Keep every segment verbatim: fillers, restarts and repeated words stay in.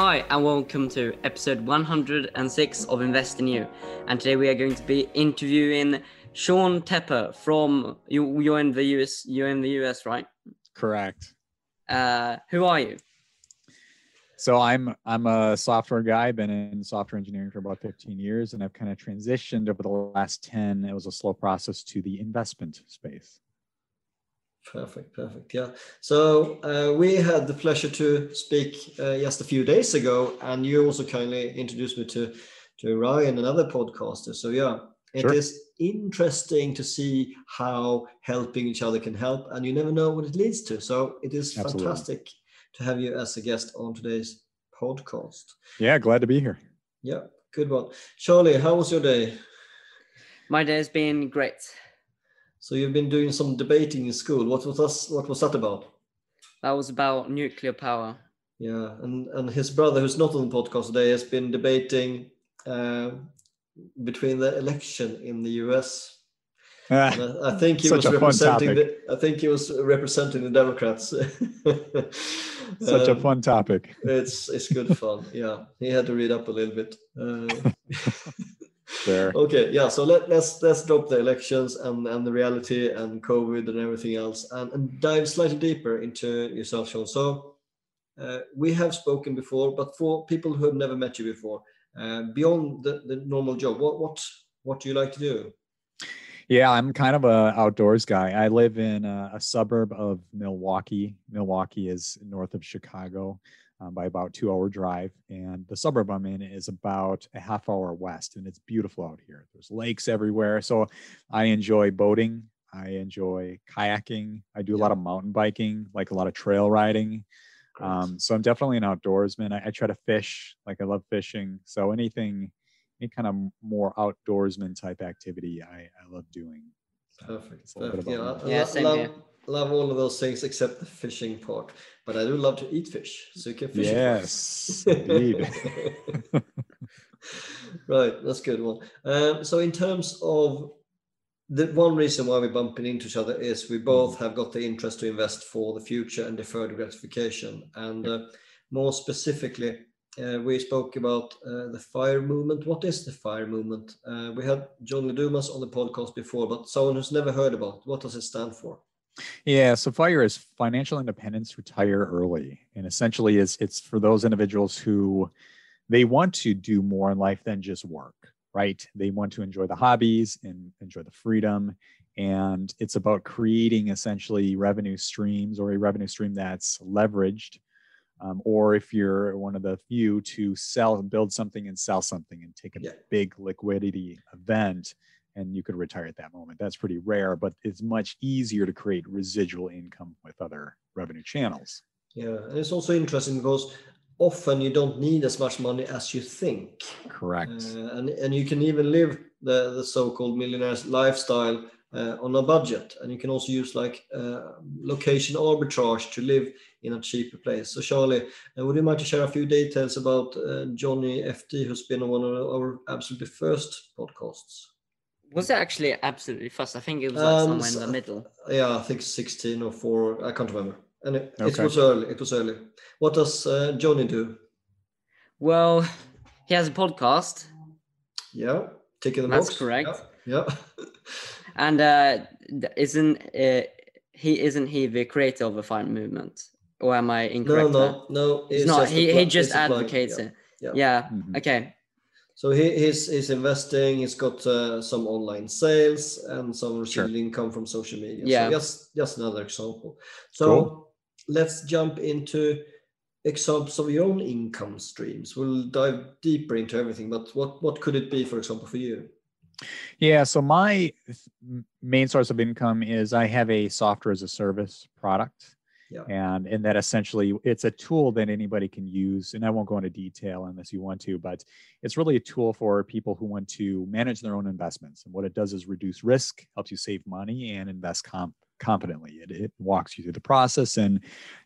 Hi and welcome to episode one hundred six of Invest in You, and today we are going to be interviewing Sean Tepper from you. You're in the U S. You're in the U S, right? Correct. Uh, who are you? So I'm I'm a software guy. I've been in software engineering for about fifteen years, and I've kind of transitioned over the last ten. It was a slow process to the investment space. Perfect, perfect. Yeah. So uh, we had the pleasure to speak uh, just a few days ago, and you also kindly introduced me to to Ryan, another podcaster. So yeah, it sure. is interesting to see how helping each other can help, and you never know what it leads to. So it is Absolutely. fantastic to have you as a guest on today's podcast. Yeah, glad to be here. Yeah, good one. Charlie, how was your day? My day has been great. So you've been doing some debating in school. What was us? What was that about? That was about nuclear power. Yeah, and, and his brother, who's not on the podcast today, has been debating uh, between the election in the U S. Ah, I, I think he was representing. The, I think he was representing the Democrats. Such um, a fun topic. It's it's good fun. Yeah, he had to read up a little bit. Uh, There. Okay, yeah, so let, let's let's drop the elections and, and the reality and COVID and everything else and, and dive slightly deeper into yourself, Sean. So uh, we have spoken before, but for people who have never met you before, uh, beyond the, the normal job, what, what what do you like to do? Yeah, I'm kind of an outdoors guy. I live in a, a suburb of Milwaukee. Milwaukee is north of Chicago. Um, by about two hour drive, and the suburb I'm in is about a half hour west, and it's beautiful out here. There's lakes everywhere. So I enjoy boating. I enjoy kayaking. I do a lot of mountain biking, like a lot of trail riding. Um, so I'm definitely an outdoorsman. I, I try to fish, like I love fishing. So anything, any kind of more outdoorsman type activity I, I love doing. So perfect. perfect. Yeah, I, yeah, same love, here. Love all of those things except the fishing part, but I do love to eat fish, so you can fish. Yes, indeed. Right, that's a good one. Um, so in terms of the one reason why we're bumping into each other is we both have got the interest to invest for the future and deferred gratification, and uh, more specifically, uh, we spoke about uh, the FIRE movement. What is the FIRE movement? Uh, we had John Ledumas on the podcast before, but someone who's never heard about it, what does it stand for? Yeah, so FIRE is financial independence, retire early. And essentially is it's for those individuals who they want to do more in life than just work, right? They want to enjoy the hobbies and enjoy the freedom. And it's about creating essentially revenue streams or a revenue stream that's leveraged. Um, or if you're one of the few to sell, build something and sell something and take a yeah. big liquidity event. And you could retire at that moment. That's pretty rare, but it's much easier to create residual income with other revenue channels. Yeah, and it's also interesting because often you don't need as much money as you think. Correct. Uh, and, and you can even live the, the so-called millionaire's lifestyle uh, on a budget. And you can also use like uh, location arbitrage to live in a cheaper place. So Charlie, uh, would you mind to share a few details about uh, Johnny F T, who's been on one of our absolutely first podcasts? Was it actually absolutely first? I think it was like um, somewhere in the middle. Yeah, I think sixteen or four. I can't remember. And it, okay. it was early. It was early. What does uh, Johnny do? Well, he has a podcast. Yeah, ticker the box. That's correct. Yeah. yeah. And uh, isn't uh, he? Isn't he the creator of the FIRE movement? Or am I incorrect? No, no, no. He's not. Just he he just advocates it. Yeah. yeah. Mm-hmm. Okay. So he, he's, he's investing, he's got uh, some online sales and some residual sure. income from social media. Yeah. So just, just another example. So cool. Let's jump into examples of your own income streams. We'll dive deeper into everything, but what, what could it be, for example, for you? Yeah, so my main source of income is I have a software as a service product. Yeah. And, and that essentially it's a tool that anybody can use. And I won't go into detail unless you want to, but it's really a tool for people who want to manage their own investments. And what it does is reduce risk, helps you save money and invest comp- competently. It, it walks you through the process and,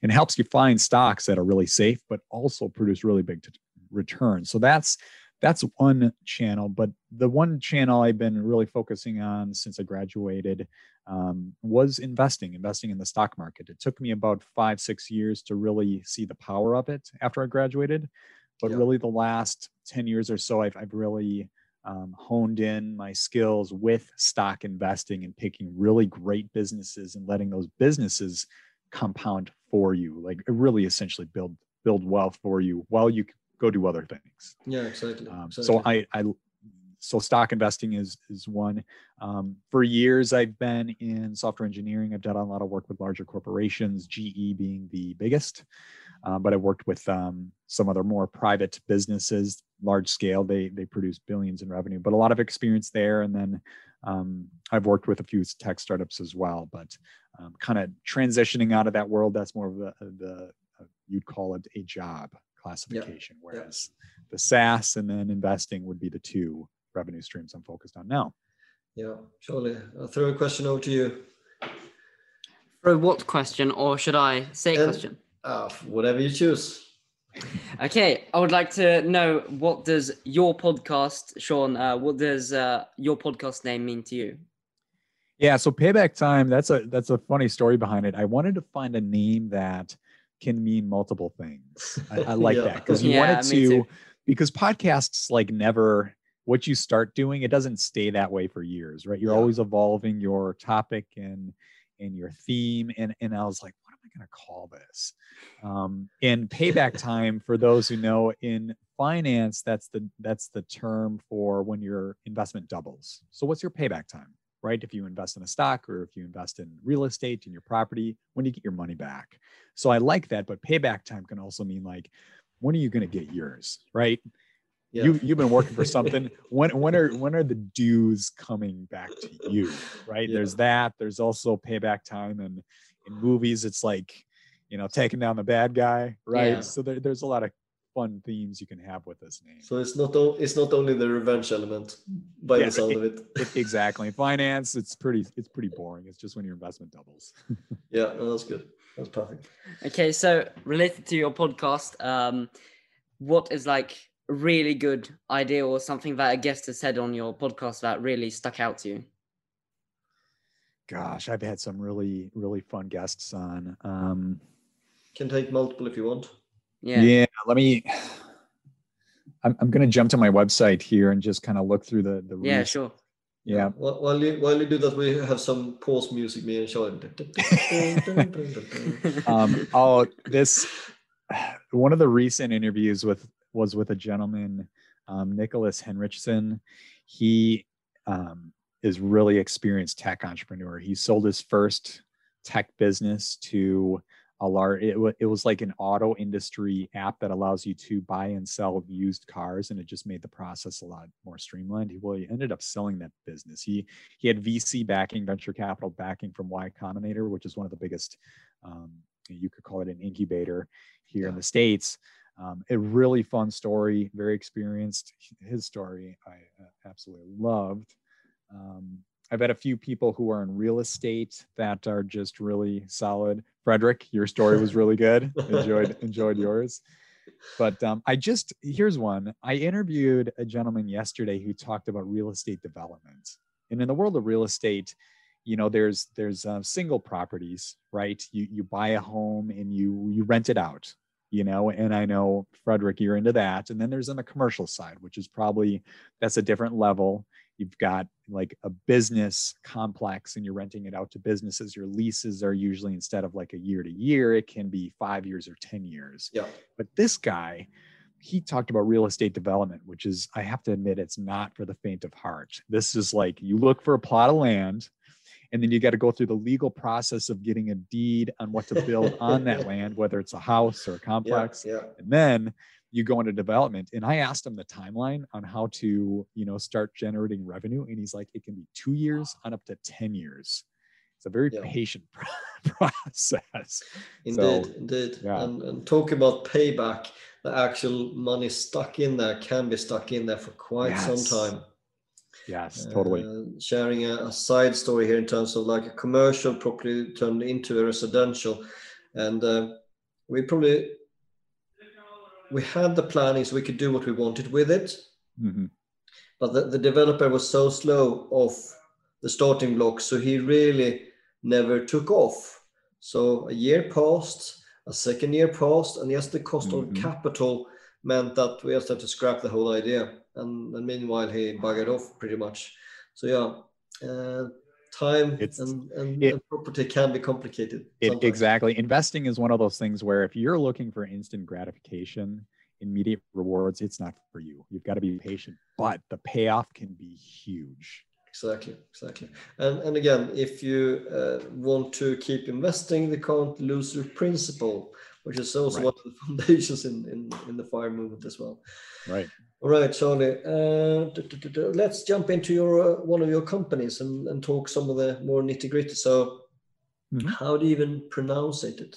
and helps you find stocks that are really safe, but also produce really big t- returns. So that's, that's one channel, but the one channel I've been really focusing on since I graduated um, was investing, investing in the stock market. It took me about five, six years to really see the power of it after I graduated. But yeah. really the last ten years or so, I've, I've really um, honed in my skills with stock investing and picking really great businesses and letting those businesses compound for you. Like really essentially build build wealth for you while you go do other things. Yeah, exactly. Um, exactly. So I, I so stock investing is is one. Um, for years, I've been in software engineering. I've done a lot of work with larger corporations, G E being the biggest. Um, but I worked with um, some other more private businesses, large scale. They they produce billions in revenue, but a lot of experience there. And then um, I've worked with a few tech startups as well. But um, kind of transitioning out of that world, that's more of the, the uh, you'd call it a job classification, yeah. whereas yeah. the SaaS and then investing would be the two revenue streams I'm focused on now. Yeah, surely. I'll throw a question over to you. Throw what question, or should I say and- question? Uh, whatever you choose. Okay, I would like to know, what does your podcast, Sean, uh, what does uh, your podcast name mean to you? Yeah, so Payback Time, that's a that's a funny story behind it. I wanted to find a name that can mean multiple things. I, I like yeah. that because you yeah, wanted to, because podcasts like never, what you start doing, it doesn't stay that way for years, right? You're yeah. always evolving your topic and and your theme. And, and I was like, going to call this um and Payback Time, for those who know in finance, that's the that's the term for when your investment doubles. So what's your payback time, right? If you invest in a stock or if you invest in real estate and your property, when do you get your money back? So I like that, but payback time can also mean like, when are you going to get yours, right? Yeah. You, you've been working for something. When when are when are the dues coming back to you, right? Yeah. There's that. There's also payback time, and in movies, it's like, you know, taking down the bad guy, right? Yeah. So there, there's a lot of fun themes you can have with this name. So it's not o- it's not only the revenge element by yeah, the sound it, of it. it. Exactly. Finance, it's pretty it's pretty boring. It's just when your investment doubles. Yeah, no, that's good. That's perfect. Okay, so related to your podcast, um, what is like really good idea or something that a guest has said on your podcast that really stuck out to you? Gosh, I've had some really, really fun guests on. Um, Can take multiple if you want. Yeah. Yeah. Let me, I'm, I'm going to jump to my website here and just kind of look through the, the yeah, reason. Sure. Yeah. While, while you while you do that, we have some pause music, me and Sean. um, oh, this, one of the recent interviews with, was with a gentleman, um, Nicholas Henrichsen. He um, is really experienced tech entrepreneur. He sold his first tech business to a large, it, w- it was like an auto industry app that allows you to buy and sell used cars. And it just made the process a lot more streamlined. He, well, he ended up selling that business. He, he had V C backing, venture capital backing from Y Combinator, which is one of the biggest, um, you could call it an incubator here yeah. in the States. Um, a really fun story, very experienced. His story I uh, absolutely loved. Um, I've had a few people who are in real estate that are just really solid. Frederick, your story was really good. Enjoyed enjoyed yours. But um, I just, here's one. I interviewed a gentleman yesterday who talked about real estate development. And in the world of real estate, you know, there's there's uh, single properties, right? You you buy a home and you you rent it out. You know, and I know, Frederick, you're into that. And then there's on the commercial side, which is probably, that's a different level. You've got like a business complex and you're renting it out to businesses. Your leases are usually, instead of like a year to year, it can be five years or ten years. Yeah. But this guy, he talked about real estate development, which is, I have to admit, it's not for the faint of heart. This is like, you look for a plot of land, and then you got to go through the legal process of getting a deed on what to build on that land, whether it's a house or a complex. Yeah, yeah. And then you go into development. And I asked him the timeline on how to, you know, start generating revenue. And he's like, it can be two years on up to ten years. It's a very yeah. patient process. Indeed, so, indeed. Yeah. And, and talk about payback, the actual money stuck in there can be stuck in there for quite yes. some time. Yes, totally. Uh, sharing a, a side story here in terms of like a commercial property turned into a residential, and uh, we probably we had the planning so we could do what we wanted with it, mm-hmm. but the, the developer was so slow off the starting block, so he really never took off. So a year passed, a second year passed, and yes, the cost mm-hmm. of capital meant that we just have to scrap the whole idea. And, and meanwhile, he buggered off pretty much. So yeah, uh, time it's, and, and, it, and property can be complicated. It, exactly. Investing is one of those things where if you're looking for instant gratification, immediate rewards, it's not for you. You've got to be patient, but the payoff can be huge. Exactly, exactly. And, and again, if you uh, want to keep investing, the count loser principle, which is also right. one of the foundations in, in, in the FIRE movement as well. Right. All right, Charlie, uh, do, do, do, do. let's jump into your uh, one of your companies and, and talk some of the more nitty-gritty. So mm-hmm. how do you even pronounce it?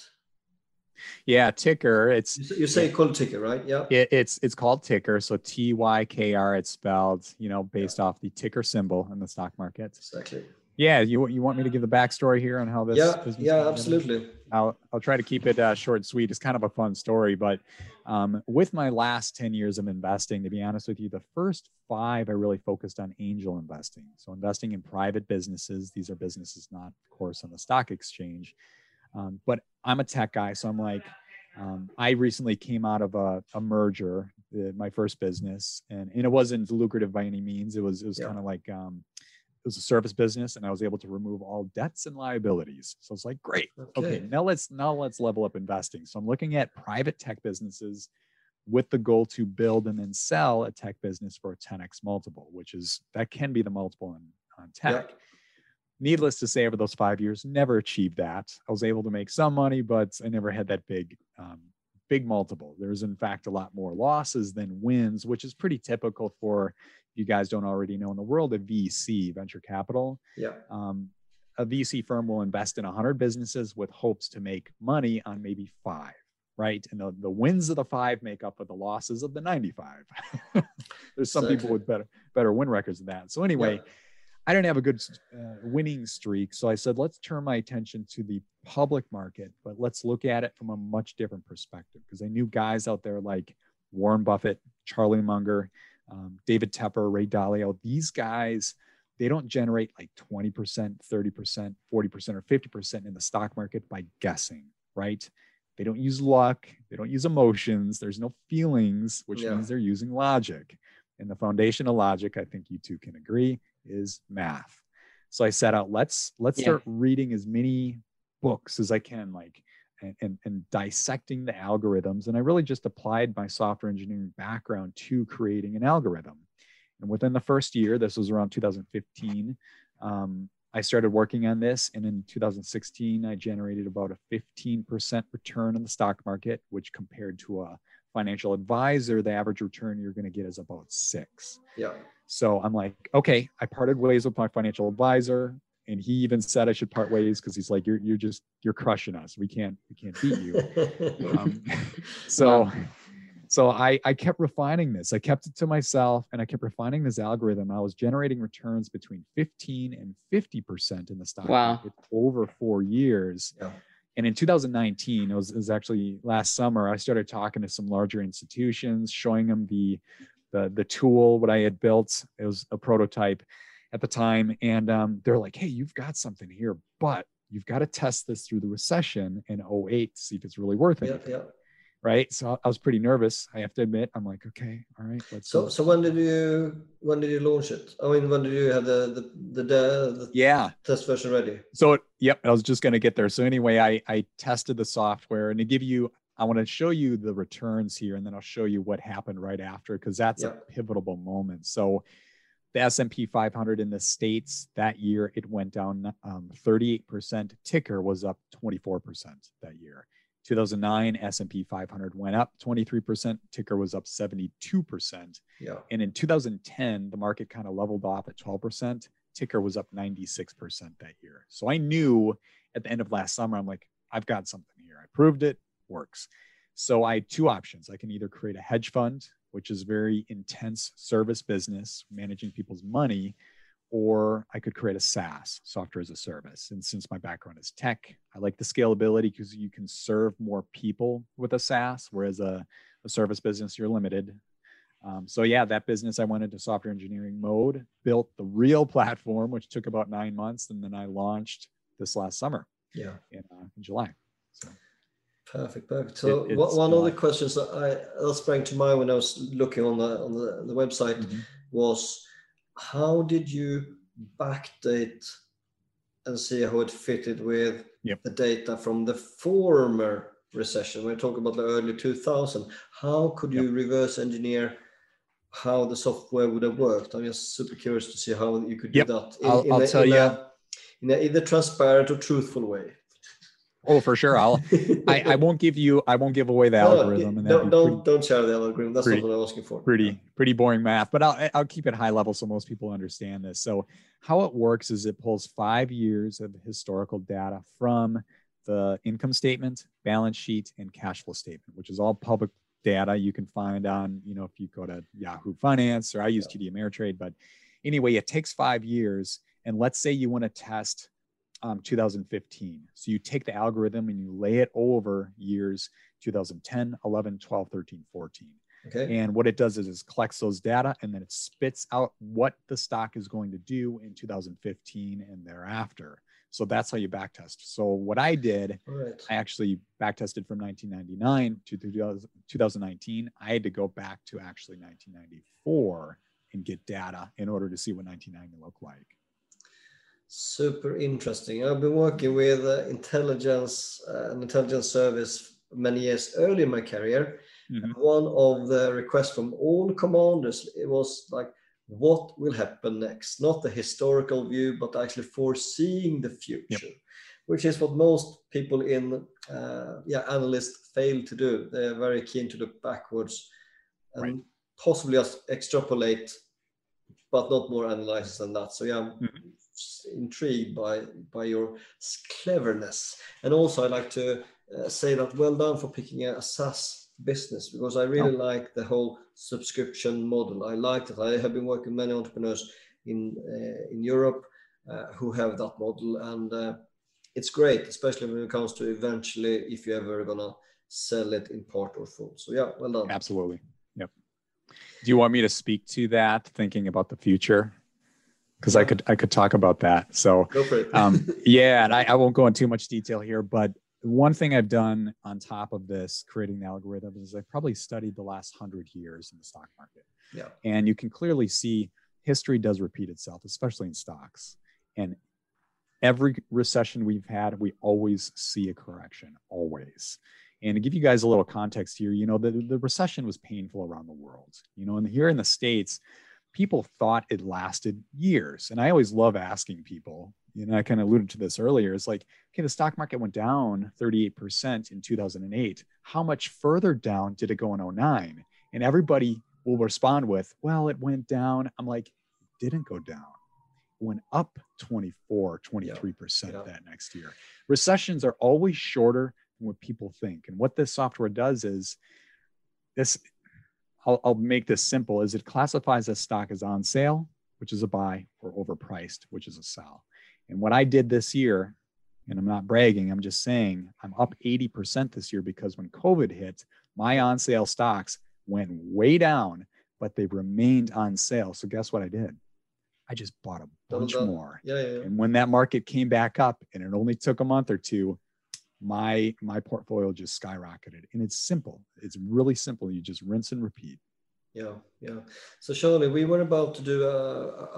Yeah, ticker. It's you say it's called ticker, right? Yeah. It, it's it's called ticker. So T Y K R. It's spelled, you know, based yeah. off the ticker symbol in the stock market. Exactly. Yeah. You you want me to give the backstory here on how this? Yeah. Yeah. Absolutely. I'll I'll try to keep it uh, short and sweet. It's kind of a fun story, but um, with my last ten years of investing, to be honest with you, the first five I really focused on angel investing. So investing in private businesses. These are businesses not, of course, on the stock exchange. Um, but I'm a tech guy, so I'm like, um, I recently came out of a, a merger, uh, my first business, and, and it wasn't lucrative by any means. It was it was yeah. kind of like um, it was a service business, and I was able to remove all debts and liabilities. So it's like, great, okay. okay, now let's now let's level up investing. So I'm looking at private tech businesses with the goal to build and then sell a tech business for a ten X multiple, which is that can be the multiple on, on tech. Yeah. Needless to say, over those five years, never achieved that. I was able to make some money, but I never had that big, um, big multiple. There's in fact a lot more losses than wins, which is pretty typical for, if you guys don't already know, in the world of V C, venture capital. Yeah. Um, a V C firm will invest in one hundred businesses with hopes to make money on maybe five, right? And the, the wins of the five make up for the losses of the ninety-five. There's some Sorry. people with better better win records than that. So anyway. Yeah. I didn't have a good uh, winning streak. So I said, let's turn my attention to the public market, but let's look at it from a much different perspective. Because I knew guys out there like Warren Buffett, Charlie Munger, um, David Tepper, Ray Dalio. These guys, they don't generate like twenty percent, thirty percent, forty percent, or fifty percent in the stock market by guessing, right? They don't use luck. They don't use emotions. There's no feelings, which yeah. means they're using logic. And the foundation of logic, I think you two can agree, is math. So I set out, let's let's yeah. start reading as many books as I can, like and, and and dissecting the algorithms. And I really just applied my software engineering background to creating an algorithm. And within the first year, this was around two thousand fifteen, um, I started working on this. And in two thousand sixteen, I generated about a fifteen percent return in the stock market, which compared to a financial advisor, the average return you're going to get is about six. Yeah. So I'm like, okay, I parted ways with my financial advisor, and he even said I should part ways because he's like, you're you're just you're crushing us. We can't we can't beat you. um, so, so I I kept refining this. I kept it to myself, and I kept refining this algorithm. I was generating returns between fifteen and fifty percent in the stock wow. market over four years. Yeah. And in two thousand nineteen, it was, it was actually last summer, I started talking to some larger institutions, showing them the, the, the tool, what I had built. It was a prototype at the time. And um, they're like, hey, you've got something here, but you've got to test this through the recession in oh eight to see if it's really worth it. Yeah, yeah. Right. So I was pretty nervous, I have to admit. I'm like, okay, all right. Let's so, so when did you, when did you launch it? I mean, when did you have the, the, the, the yeah. test version ready? So, yep, I was just going to get there. So anyway, I, I tested the software, and to give you, I want to show you the returns here, and then I'll show you what happened right after, because that's yep. a pivotal moment. So the S and P five hundred in the States that year, it went down um, thirty-eight percent. Ticker was up twenty-four percent that year. two thousand nine, S and P five hundred went up twenty-three percent. Ticker was up seventy-two percent. Yeah. And in two thousand ten, the market kind of leveled off at twelve percent. Ticker was up ninety-six percent that year. So I knew at the end of last summer, I'm like, I've got something here. I proved it works. So I had two options. I can either create a hedge fund, which is very intense service business, managing people's money, or I could create a SaaS, software as a service. And since my background is tech, I like the scalability because you can serve more people with a SaaS, whereas a, a service business, you're limited. Um, so yeah, that business, I went into software engineering mode, built the real platform, which took about nine months. And then I launched this last summer yeah. in, uh, in July. So. Perfect, perfect. So it, one uh, other question that I that sprang to mind when I was looking on the on the, the website mm-hmm. was, how did you backdate and see how it fitted with yep. the data from the former recession? We're talking about the early two thousand. How could you yep. reverse engineer how the software would have worked? I'm just super curious to see how you could yep. do that in, I'll, in I'll a, tell in you. A, in a either transparent or truthful way. Oh, for sure. I'll, I, I won't give you, I won't give away the no, algorithm. And don't, don't, pretty, don't share the algorithm. That's pretty, not what I'm asking for. Pretty, pretty boring math, but I'll, I'll keep it high level so most people understand this. So how it works is it pulls five years of historical data from the income statement, balance sheet, and cash flow statement, which is all public data you can find on, you know, if you go to Yahoo Finance, or I use yeah. T D Ameritrade, but anyway, it takes five years. And let's say you want to test Um, two thousand fifteen. So you take the algorithm and you lay it over years two thousand ten, eleven, twelve, thirteen, fourteen. Okay. And what it does is it collects those data and then it spits out what the stock is going to do in two thousand fifteen and thereafter. So that's how you backtest. So what I did, right. I actually backtested from nineteen ninety-nine to two thousand nineteen. I had to go back to actually nineteen ninety-four and get data in order to see what nineteen ninety looked like. Super interesting. I've been working with uh, intelligence uh, an intelligence service many years early in my career. Mm-hmm. And one of the requests from all commanders, it was like, what will happen next? Not the historical view, but actually foreseeing the future, yep. which is what most people in uh, yeah analysts fail to do. They're very keen to look backwards and right. possibly just extrapolate, but not more analysis than that. So yeah. Mm-hmm. intrigued by by your cleverness, and also I'd like to uh, say that well done for picking a, a SaaS business, because I really oh. like the whole subscription model. I like that. I have been working with many entrepreneurs in uh, in Europe uh, who have that model, and uh, it's great, especially when it comes to eventually if you're ever gonna sell it in part or full. So yeah, well done. Absolutely. Yep. Do you want me to speak to that, thinking about the future? Because I could I could talk about that. So go for it. um, yeah, and I, I won't go into too much detail here. But one thing I've done on top of this, creating the algorithm, is I've probably studied the last hundred years in the stock market. Yeah. And you can clearly see history does repeat itself, especially in stocks. And every recession we've had, we always see a correction, always. And to give you guys a little context here, you know, the, the recession was painful around the world. You know, and here in the States, people thought it lasted years. And I always love asking people, you know, I kind of alluded to this earlier. It's like, okay, the stock market went down thirty-eight percent in two thousand eight. How much further down did it go in oh nine? And everybody will respond with, well, it went down. I'm like, it didn't go down. It went up twenty-four, twenty-three percent yeah, yeah. that next year. Recessions are always shorter than what people think. And what this software does is this, I'll, I'll make this simple, is it classifies a stock as on sale, which is a buy, or overpriced, which is a sell. And what I did this year, and I'm not bragging, I'm just saying I'm up eighty percent this year because when COVID hit, my on sale stocks went way down, but they remained on sale. So guess what I did? I just bought a bunch well more. Yeah, yeah, yeah. And when that market came back up, and it only took a month or two, my my portfolio just skyrocketed. And it's simple. It's really simple. You just rinse and repeat. Yeah, yeah. So Charlie, we were about to do a,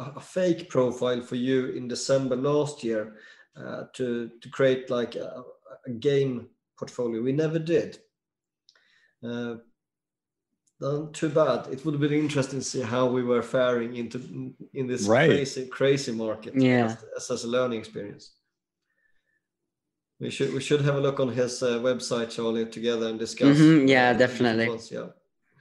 a, a fake profile for you in December last year uh, to, to create like a, a game portfolio. We never did. Uh, too bad. It would have been interesting to see how we were faring into in this right. crazy, crazy market yeah. as, as, as a learning experience. We should we should have a look on his uh, website, Charlie, together and discuss. Mm-hmm. Yeah, definitely. Ones, yeah.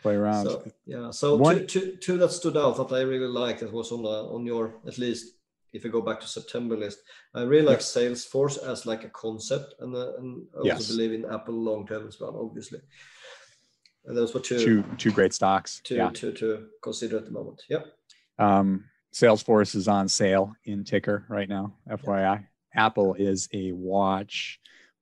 Play around. So, yeah. So One... two, two, two that stood out that I really liked that was on the, on your, at least if you go back to September list. I really like yes. Salesforce as like a concept, and, uh, and I also yes. believe in Apple long term as well, obviously. And those were two two, two great stocks. Two, yeah. two to consider at the moment. Yep. Um, Salesforce is on sale in ticker right now, F Y I. Yeah. Apple is a watch,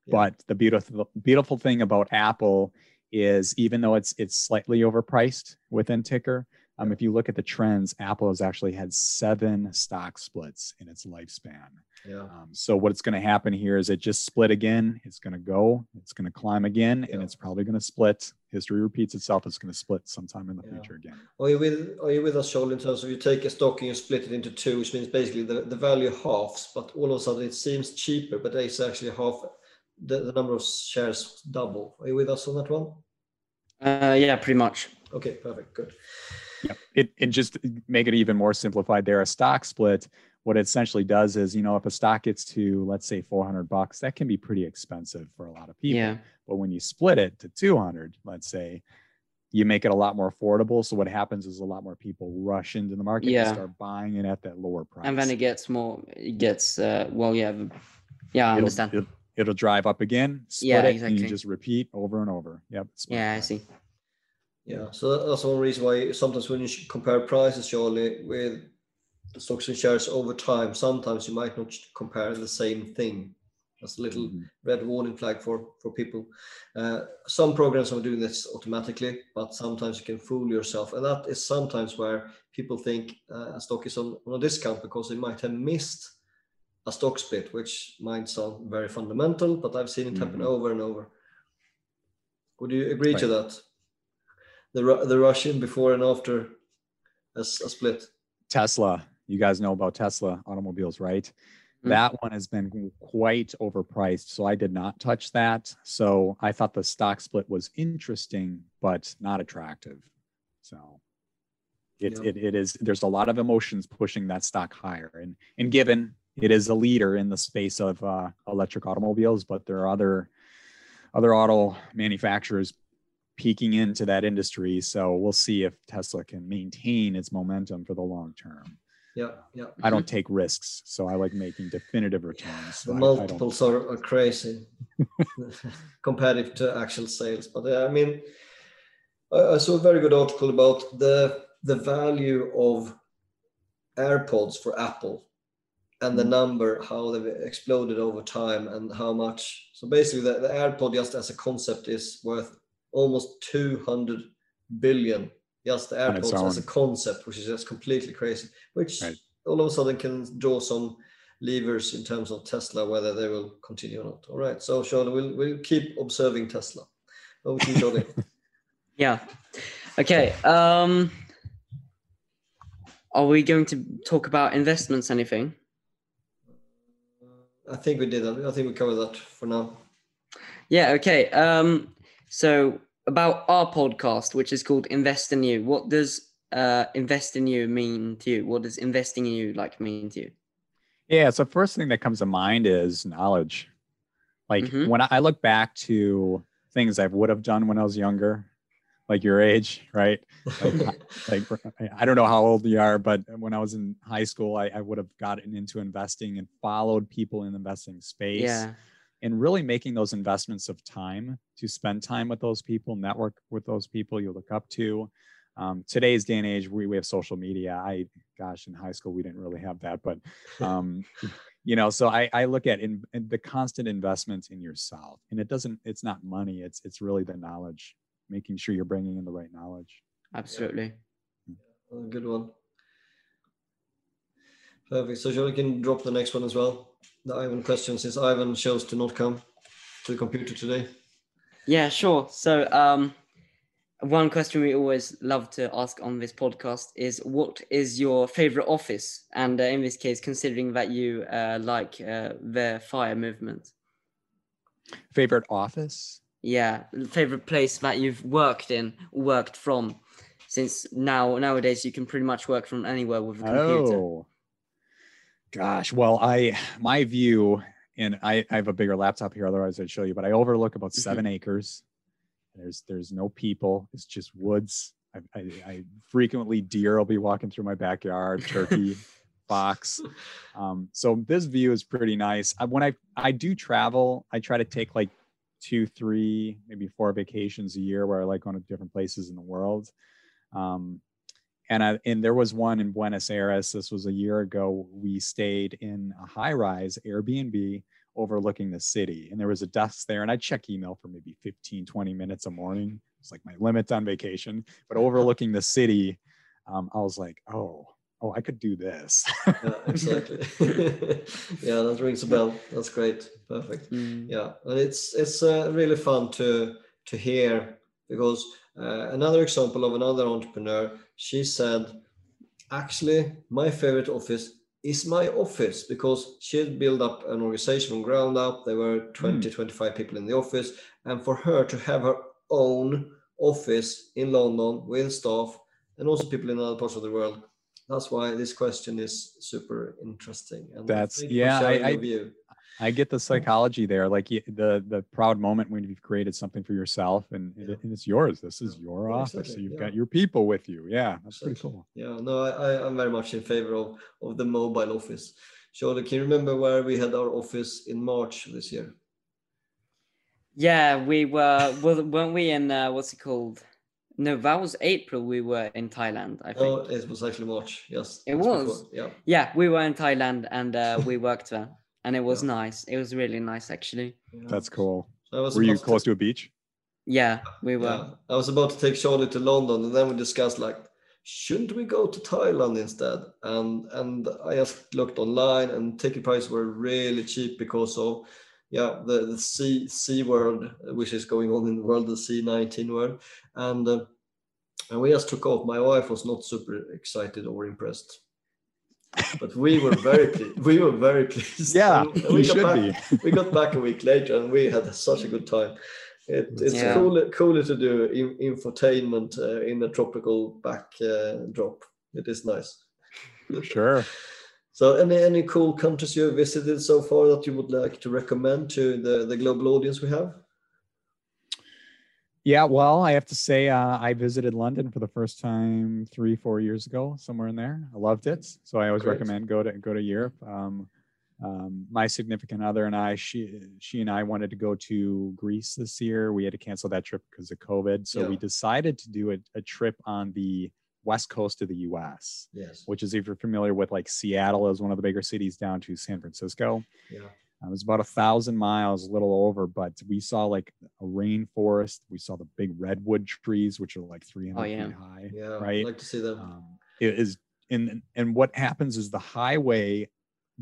yeah. but the beautiful beautiful thing about Apple is even though it's it's slightly overpriced within ticker, um, if you look at the trends, Apple has actually had seven stock splits in its lifespan. Yeah. Um, so what's going to happen here is it just split again. It's going to go, it's going to climb again, yeah. and it's probably going to split. History repeats itself. It's going to split sometime in the yeah. future again. Are you with, are you with us, Sean, in terms of you take a stock and you split it into two, which means basically the, the value halves, but all of a sudden it seems cheaper, but it's actually half the, the number of shares double. Are you with us on that one? Uh, yeah, pretty much. Okay, perfect. Good. Yeah. It, and just make it even more simplified there, a stock split, what it essentially does is, you know, if a stock gets to, let's say four hundred bucks, that can be pretty expensive for a lot of people. Yeah. But when you split it to two hundred, let's say, you make it a lot more affordable. So what happens is a lot more people rush into the market yeah. and start buying it at that lower price. And then it gets more, it gets, uh, well, yeah, yeah, I it'll, understand. It'll, it'll drive up again, split yeah, it, exactly. and you just repeat over and over. Yep. Yeah, price. I see. Yeah, so that's one reason why sometimes when you compare prices, surely, with the stocks and shares over time, sometimes you might not compare the same thing. That's a little mm-hmm. red warning flag for, for people. Uh, some programs are doing this automatically, but sometimes you can fool yourself. And that is sometimes where people think uh, a stock is on, on a discount because they might have missed a stock split, which might sound very fundamental, but I've seen it happen mm-hmm. over and over. Would you agree right. to that? The, the rush in before and after a, a split. Tesla, you guys know about Tesla automobiles, right? Mm-hmm. That one has been quite overpriced, so I did not touch that. So I thought the stock split was interesting, but not attractive. So it yeah. it, it is. There's a lot of emotions pushing that stock higher, and and given it is a leader in the space of uh, electric automobiles, but there are other other auto manufacturers peeking into that industry. So we'll see if Tesla can maintain its momentum for the long term. Yeah, yeah. I don't take risks, so I like making definitive returns. So multiples I, I are, are crazy compared to actual sales. But uh, I mean, I, I saw a very good article about the the value of AirPods for Apple and the number, how they've exploded over time and how much. So basically the, the AirPod just as a concept is worth almost two hundred billion, just the AirPods as a concept, which is just completely crazy, which right. all of a sudden can draw some levers in terms of Tesla, whether they will continue or not. All right, so Sean, we'll, we'll keep observing Tesla. Over to you, Johnny. Yeah, okay. Um, are we going to talk about investments, anything? I think we did that. I think we covered that for now. Yeah, okay. Um, So about our podcast, which is called Invest in You, what does uh, invest in you mean to you? What does investing in you like mean to you? Yeah, so first thing that comes to mind is knowledge. Like mm-hmm. when I look back to things I would have done when I was younger, like your age, right? Like, like I don't know how old you are, but when I was in high school, I, I would have gotten into investing and followed people in the investing space. Yeah. And really making those investments of time to spend time with those people, network with those people you look up to. Um, today's day and age, we, we have social media. I, gosh, in high school, we didn't really have that. But, um, you know, so I, I look at in, in the constant investment in yourself. And it doesn't, it's not money. It's, it's really the knowledge, making sure you're bringing in the right knowledge. Absolutely. Yeah. Good one. Perfect. So Johnny can drop the next one as well. The Ivan question, since Ivan chose to not come to the computer today. Yeah, sure. So um, one question we always love to ask on this podcast is, what is your favorite office? And uh, in this case, considering that you uh, like uh, the FIRE movement. Favorite office? Yeah, favorite place that you've worked in, worked from, since now nowadays you can pretty much work from anywhere with a computer. Oh. Gosh, well, I, my view, and I, I have a bigger laptop here, otherwise I'd show you, but I overlook about seven mm-hmm. acres. There's, there's no people. It's just woods. I, I, I frequently, deer will be walking through my backyard, turkey, fox. Um, so this view is pretty nice. I, when I, I do travel, I try to take like two, three, maybe four vacations a year where I like going to different places in the world. Um, And, I, and there was one in Buenos Aires. This was a year ago. We stayed in a high-rise Airbnb overlooking the city. And there was a desk there. And I'd check email for maybe fifteen, twenty minutes a morning. It's like my limit on vacation. But overlooking the city, um, I was like, oh, oh, I could do this. Yeah, exactly. Yeah, that rings a bell. That's great. Perfect. Mm. Yeah, and it's it's uh, really fun to to hear, because uh, another example of another entrepreneur, she said, actually, my favorite office is my office, because she had built up an organization from ground up. There were twenty, mm. twenty-five people in the office. And for her to have her own office in London with staff and also people in other parts of the world, that's why this question is super interesting. And that's, yeah, I, I, I get the psychology there. Like the, the proud moment when you've created something for yourself, and, yeah. and it's yours. This is your yeah, office. Exactly. So you've yeah. got your people with you. Yeah, that's exactly. pretty cool. Yeah, no, I, I'm very much in favor of, of the mobile office. Charlie, can you remember where we had our office in March this year? Yeah, we were, weren't we in, uh, what's it called? No, that was April. We were in Thailand, I think. Oh, it was actually March. Yes, it was. Before. Yeah, yeah, we were in Thailand, and uh, we worked there, and it was yeah. nice. It was really nice, actually. Yeah. That's cool. So were you close to, to a beach? Yeah, we were. Yeah. I was about to take Charlie to London, and then we discussed, like, shouldn't we go to Thailand instead? And and I just looked online, and ticket prices were really cheap because of yeah the the C C world, which is going on in the world, the C nineteen world, and. Uh, And we just took off. My wife was not super excited or impressed, but we were very pleased. We were very pleased. Yeah, and we, we should back, be. We got back a week later, and we had such a good time. It, it's yeah. cooler, cooler to do in, infotainment uh, in a tropical back uh, drop. It is nice. Sure. So, any any cool countries you have visited so far that you would like to recommend to the the global audience we have? Yeah, well, I have to say, uh, I visited London for the first time three, four years ago, somewhere in there. I loved it, so I always Great. recommend go to go to Europe. Um, um, my significant other and I, she she and I wanted to go to Greece this year. We had to cancel that trip because of COVID, so yeah. we decided to do a, a trip on the west coast of the U S. Yes, which is, if you're familiar with, like, Seattle is one of the bigger cities, down to San Francisco. Yeah. It was about a thousand miles, a little over, but we saw like a rainforest. We saw the big redwood trees, which are like three hundred oh, yeah. feet high. Yeah, right? I'd like to see them. Um, it is, and and what happens is the highway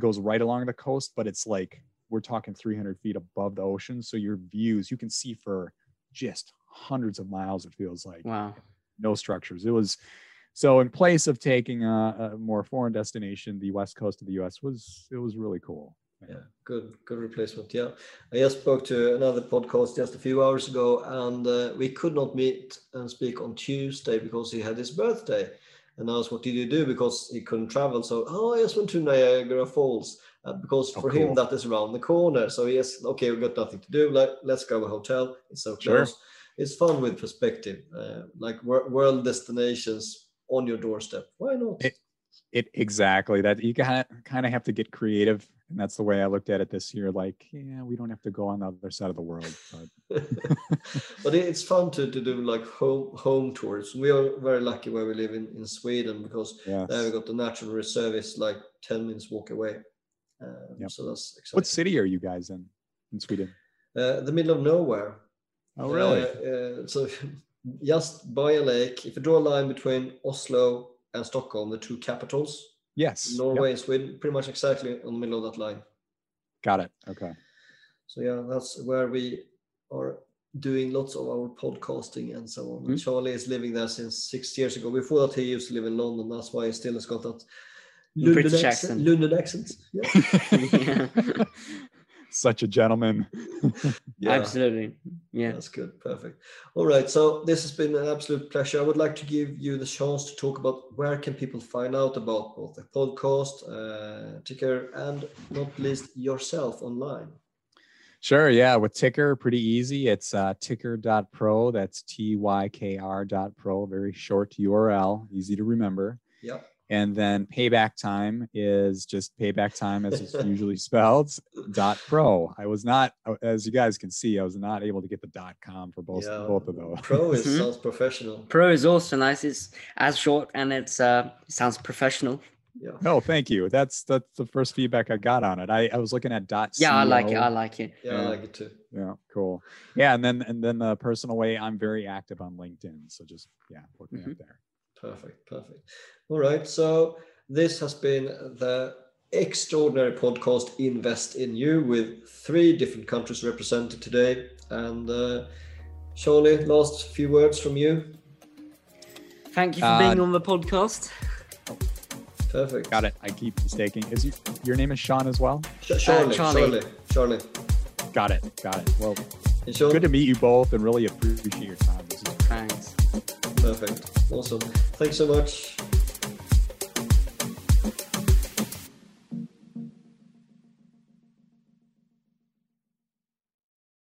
goes right along the coast, but it's like, we're talking three hundred feet above the ocean. So your views, you can see for just hundreds of miles, it feels like. Wow. No structures. It was, so in place of taking a, a more foreign destination, the west coast of the U S was, it was really cool. Yeah, good, good replacement. Yeah, I just spoke to another podcast just a few hours ago, and uh, we could not meet and speak on Tuesday because he had his birthday. And I asked, "What did you do?" Because he couldn't travel. So, oh, I just went to Niagara Falls uh, because oh, for cool. him that is around the corner. So yes, okay, we've got nothing to do. Like, let's go to a hotel. It's so close. Sure. It's fun with perspective, uh, like world destinations on your doorstep. Why not? It, it exactly that you kind of kind of have to get creative. And that's the way I looked at it this year. Like, yeah, we don't have to go on the other side of the world. But, but it's fun to, to do like home home tours. We are very lucky where we live in, in Sweden, because yes. there we got the natural reserve is like ten minutes walk away. Um, yep. So that's exciting. What city are you guys in, in Sweden? Uh, the middle of nowhere. Oh, really? Uh, uh, so just by a lake, if you draw a line between Oslo and Stockholm, the two capitals, yes. Norway yep. and Sweden, pretty much exactly on the middle of that line. Got it. Okay. So yeah, that's where we are doing lots of our podcasting and so on. Mm-hmm. Charlie is living there since six years ago. Before that, he used to live in London. That's why he still has got that London accent. London accent. Yeah. yeah. Such a gentleman. yeah. Absolutely. Yeah. That's good. Perfect. All right. So this has been an absolute pleasure. I would like to give you the chance to talk about where can people find out about both the podcast, uh, Ticker, and not least yourself online. Sure. Yeah. With Ticker, pretty easy. It's uh, ticker dot pro. That's T Y K R dot pro. Very short U R L. Easy to remember. Yeah. And then payback time is just payback time as it's usually spelled dot pro. I was not, as you guys can see, I was not able to get the dot com for both, yeah, both of those. Pro is, sounds professional. Pro is also nice. It's as short and it's uh, sounds professional. Yeah. Oh, thank you. That's that's the first feedback I got on it. I, I was looking at dot. Yeah, I like it. I like it. Yeah, yeah, I like it too. Yeah, cool. Yeah, and then and then the personal way, I'm very active on LinkedIn. So just yeah, look me mm-hmm. up there. Perfect, perfect. All right. So This has been the extraordinary podcast Invest in You, with three different countries represented today. And uh, Charlie, last few words from you. Thank you for uh, being on the podcast. Perfect. Got it. I keep mistaking. Is you, your name is Sean as well? Sh- Charlie, uh, Charlie. Charlie. Got it. Got it. Well, good to meet you both, and really appreciate your time. This is- Thanks. Perfect. Awesome. Thanks so much.